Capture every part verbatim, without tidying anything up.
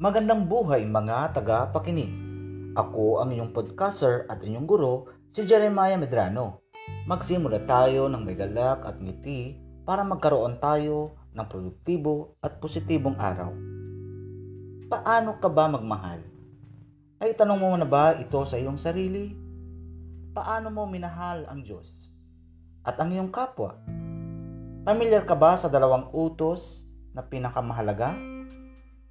Magandang buhay mga tagapakinig. Ako ang inyong podcaster at inyong guro, si Jeremiah Medrano. Magsimula tayo ng may galak at ngiti para magkaroon tayo ng produktibo at positibong araw. Paano ka ba magmahal? Ay tanong mo na ba ito sa iyong sarili? Paano mo minahal ang Diyos at ang iyong kapwa? Pamilyar ka ba sa dalawang utos na pinakamahalaga?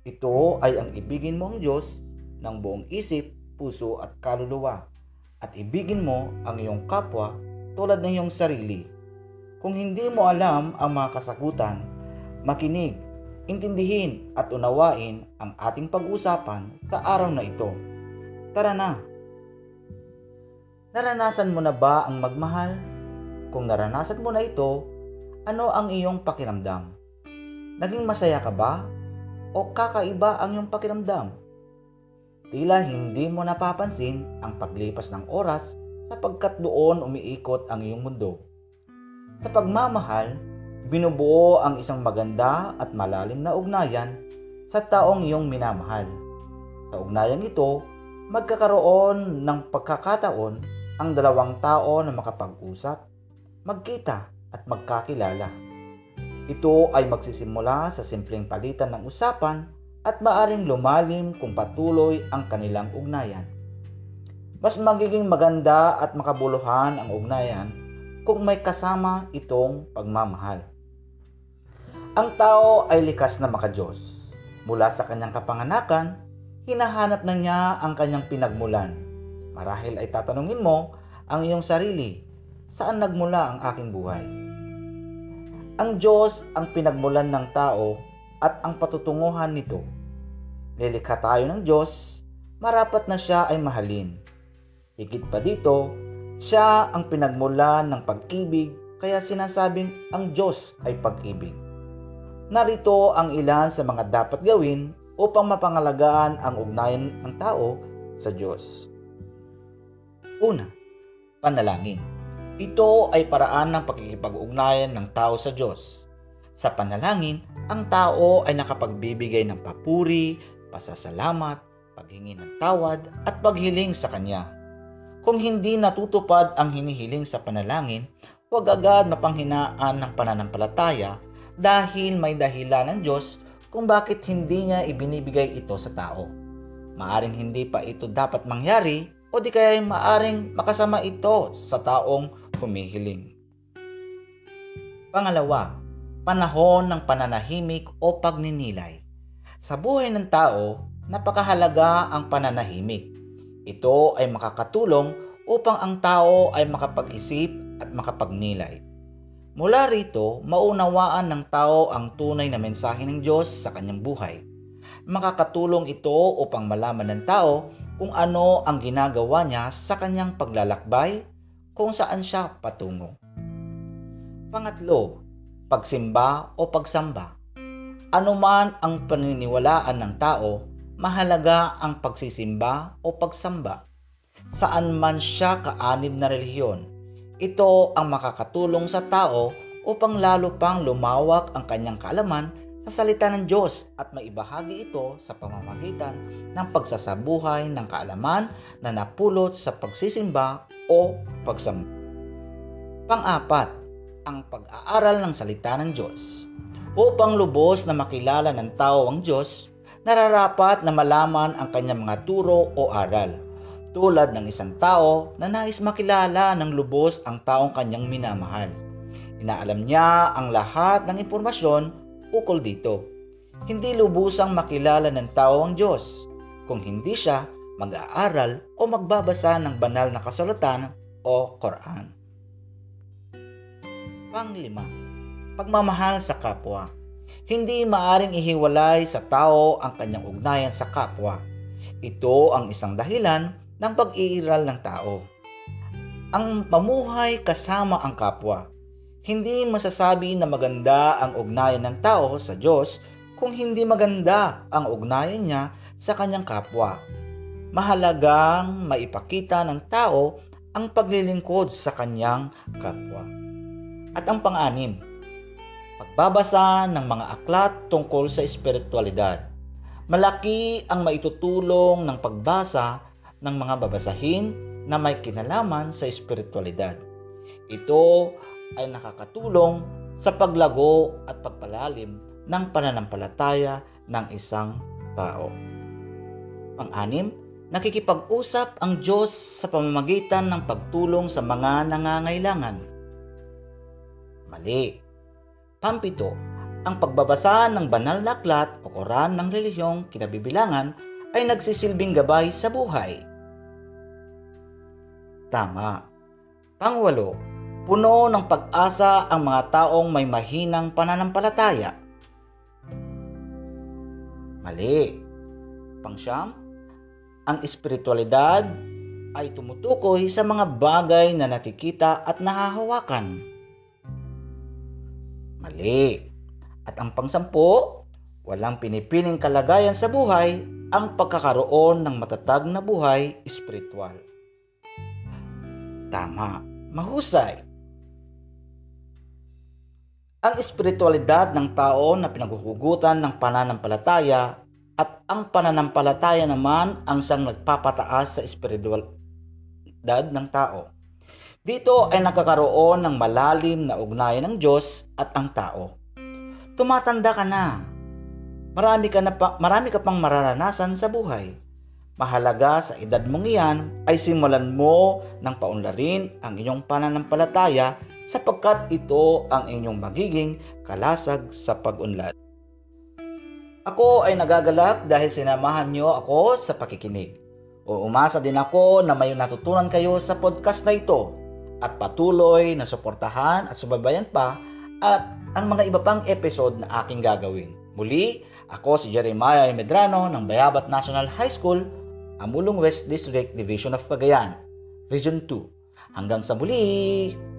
Ito ay ang ibigin mo ang Diyos ng buong isip, puso at kaluluwa at ibigin mo ang iyong kapwa tulad ng iyong sarili. Kung hindi mo alam ang mga kasagutan, makinig, intindihin at unawain ang ating pag-usapan sa araw na ito. Tara na! Naranasan mo na ba ang magmahal? Kung naranasan mo na ito, ano ang iyong pakiramdam? Naging masaya ka ba? O kakaiba ang iyong pakiramdam? Tila hindi mo napapansin ang paglipas ng oras sapagkat doon umiikot ang iyong mundo. Sa pagmamahal, binubuo ang isang maganda at malalim na ugnayan sa taong iyong minamahal. Sa ugnayan ito, magkakaroon ng pagkakataon ang dalawang tao na makapag-usap, magkita at magkakilala. Ito ay magsisimula sa simpleng palitan ng usapan at maaaring lumalim kung patuloy ang kanilang ugnayan. Mas magiging maganda at makabuluhan ang ugnayan kung may kasama itong pagmamahal. Ang tao ay likas na makadiyos. Mula sa kanyang kapanganakan, hinahanap na niya ang kanyang pinagmulan. Marahil ay tatanungin mo ang iyong sarili, saan nagmula ang aking buhay? Ang Diyos ang pinagmulan ng tao at ang patutunguhan nito. Nilikha tayo ng Diyos, marapat na siya ay mahalin. Higit pa dito, siya ang pinagmulan ng pag-ibig kaya sinasabing ang Diyos ay pag-ibig. Narito ang ilan sa mga dapat gawin upang mapangalagaan ang ugnayan ng tao sa Diyos. Una, panalangin. Ito ay paraan ng pakikipag-ugnayan ng tao sa Diyos. Sa panalangin, ang tao ay nakapagbibigay ng papuri, pasasalamat, paghingi ng tawad, at paghiling sa Kanya. Kung hindi natutupad ang hinihiling sa panalangin, huwag agad mapanghinaan ng pananampalataya dahil may dahilan ng Diyos kung bakit hindi niya ibinibigay ito sa tao. Maaring hindi pa ito dapat mangyari o di kaya maaring makasama ito sa taong humihiling. Pangalawa, panahon ng pananahimik o pagninilay. Sa buhay ng tao, napakahalaga ang pananahimik. Ito ay makakatulong upang ang tao ay makapag-isip at makapagnilay. Mula rito, maunawaan ng tao ang tunay na mensahe ng Diyos sa kanyang buhay. Makakatulong ito upang malaman ng tao kung ano ang ginagawa niya sa kanyang paglalakbay, kung saan siya patungo. Pangatlo, pagsimba o pagsamba. Anuman ang paniniwalaan ng tao, mahalaga ang pagsisimba o pagsamba. Saan man siya kaanib na relihiyon, ito ang makakatulong sa tao upang lalo pang lumawak ang kanyang kaalaman sa salita ng Diyos at maibahagi ito sa pamamagitan ng pagsasabuhay ng kaalaman na napulot sa pagsisimba o pagsamba. Pang-apat, ang pag-aaral ng salita ng Diyos. Upang lubos na makilala ng tao ang Diyos, nararapat na malaman ang kanyang mga turo o aral. Tulad ng isang tao na nais makilala ng lubos ang taong kanyang minamahal. Inaalam niya ang lahat ng impormasyon ukol dito. Hindi lubusang makilala ng tao ang Diyos kung hindi siya mag-aaral o magbabasa ng banal na kasulatan o Quran. Panglima, pagmamahal sa kapwa. Hindi maaring ihiwalay sa tao ang kanyang ugnayan sa kapwa. Ito ang isang dahilan ng pag-iiral ng tao. Ang pamuhay kasama ang kapwa. Hindi masasabi na maganda ang ugnayan ng tao sa Diyos kung hindi maganda ang ugnayan niya sa kanyang kapwa. Mahalagang maipakita ng tao ang paglilingkod sa kanyang kapwa. At ang pang-anim, pagbabasa ng mga aklat tungkol sa espiritualidad. Malaki ang maitutulong ng pagbasa ng mga babasahin na may kinalaman sa espiritualidad. Ito ay nakakatulong sa paglago at pagpalalim ng pananampalataya ng isang tao. Pang-anim, nakikipag-usap ang Diyos sa pamamagitan ng pagtulong sa mga nangangailangan. Mali. Pampito, ang pagbabasa ng banal na aklat o Koran ng relihiyong kinabibilangan ay nagsisilbing gabay sa buhay. Tama. Pangwalo, puno ng pag-asa ang mga taong may mahinang pananampalataya. Mali. Pangsyam, ang espiritualidad ay tumutukoy sa mga bagay na nakikita at nahahawakan. Mali. At ang pangsampu, walang pinipiling kalagayan sa buhay ang pagkakaroon ng matatag na buhay espiritual. Tama. Mahusay. Ang espiritualidad ng tao na pinaghuhugutan ng pananampalataya at ang pananampalataya naman ang siyang nagpapataas sa espiritualidad ng tao. Dito ay nakakaroon ng malalim na ugnayan ng Diyos at ang tao. Tumatanda ka na. Marami ka, na pa, marami ka pang mararanasan sa buhay. Mahalaga sa edad mong iyan ay simulan mo ng paunlarin ang inyong pananampalataya sapagkat ito ang inyong magiging kalasag sa pag-unlad. Ako ay nagagalak dahil sinamahan niyo ako sa pakikinig. O umasa din ako na may natutunan kayo sa podcast na ito. At patuloy na suportahan at subaybayan pa at ang mga iba pang episode na aking gagawin. Muli, ako si Jeremiah Medrano ng Bayabat National High School, Amulung West District, Division of Cagayan, Region two. Hanggang sa muli!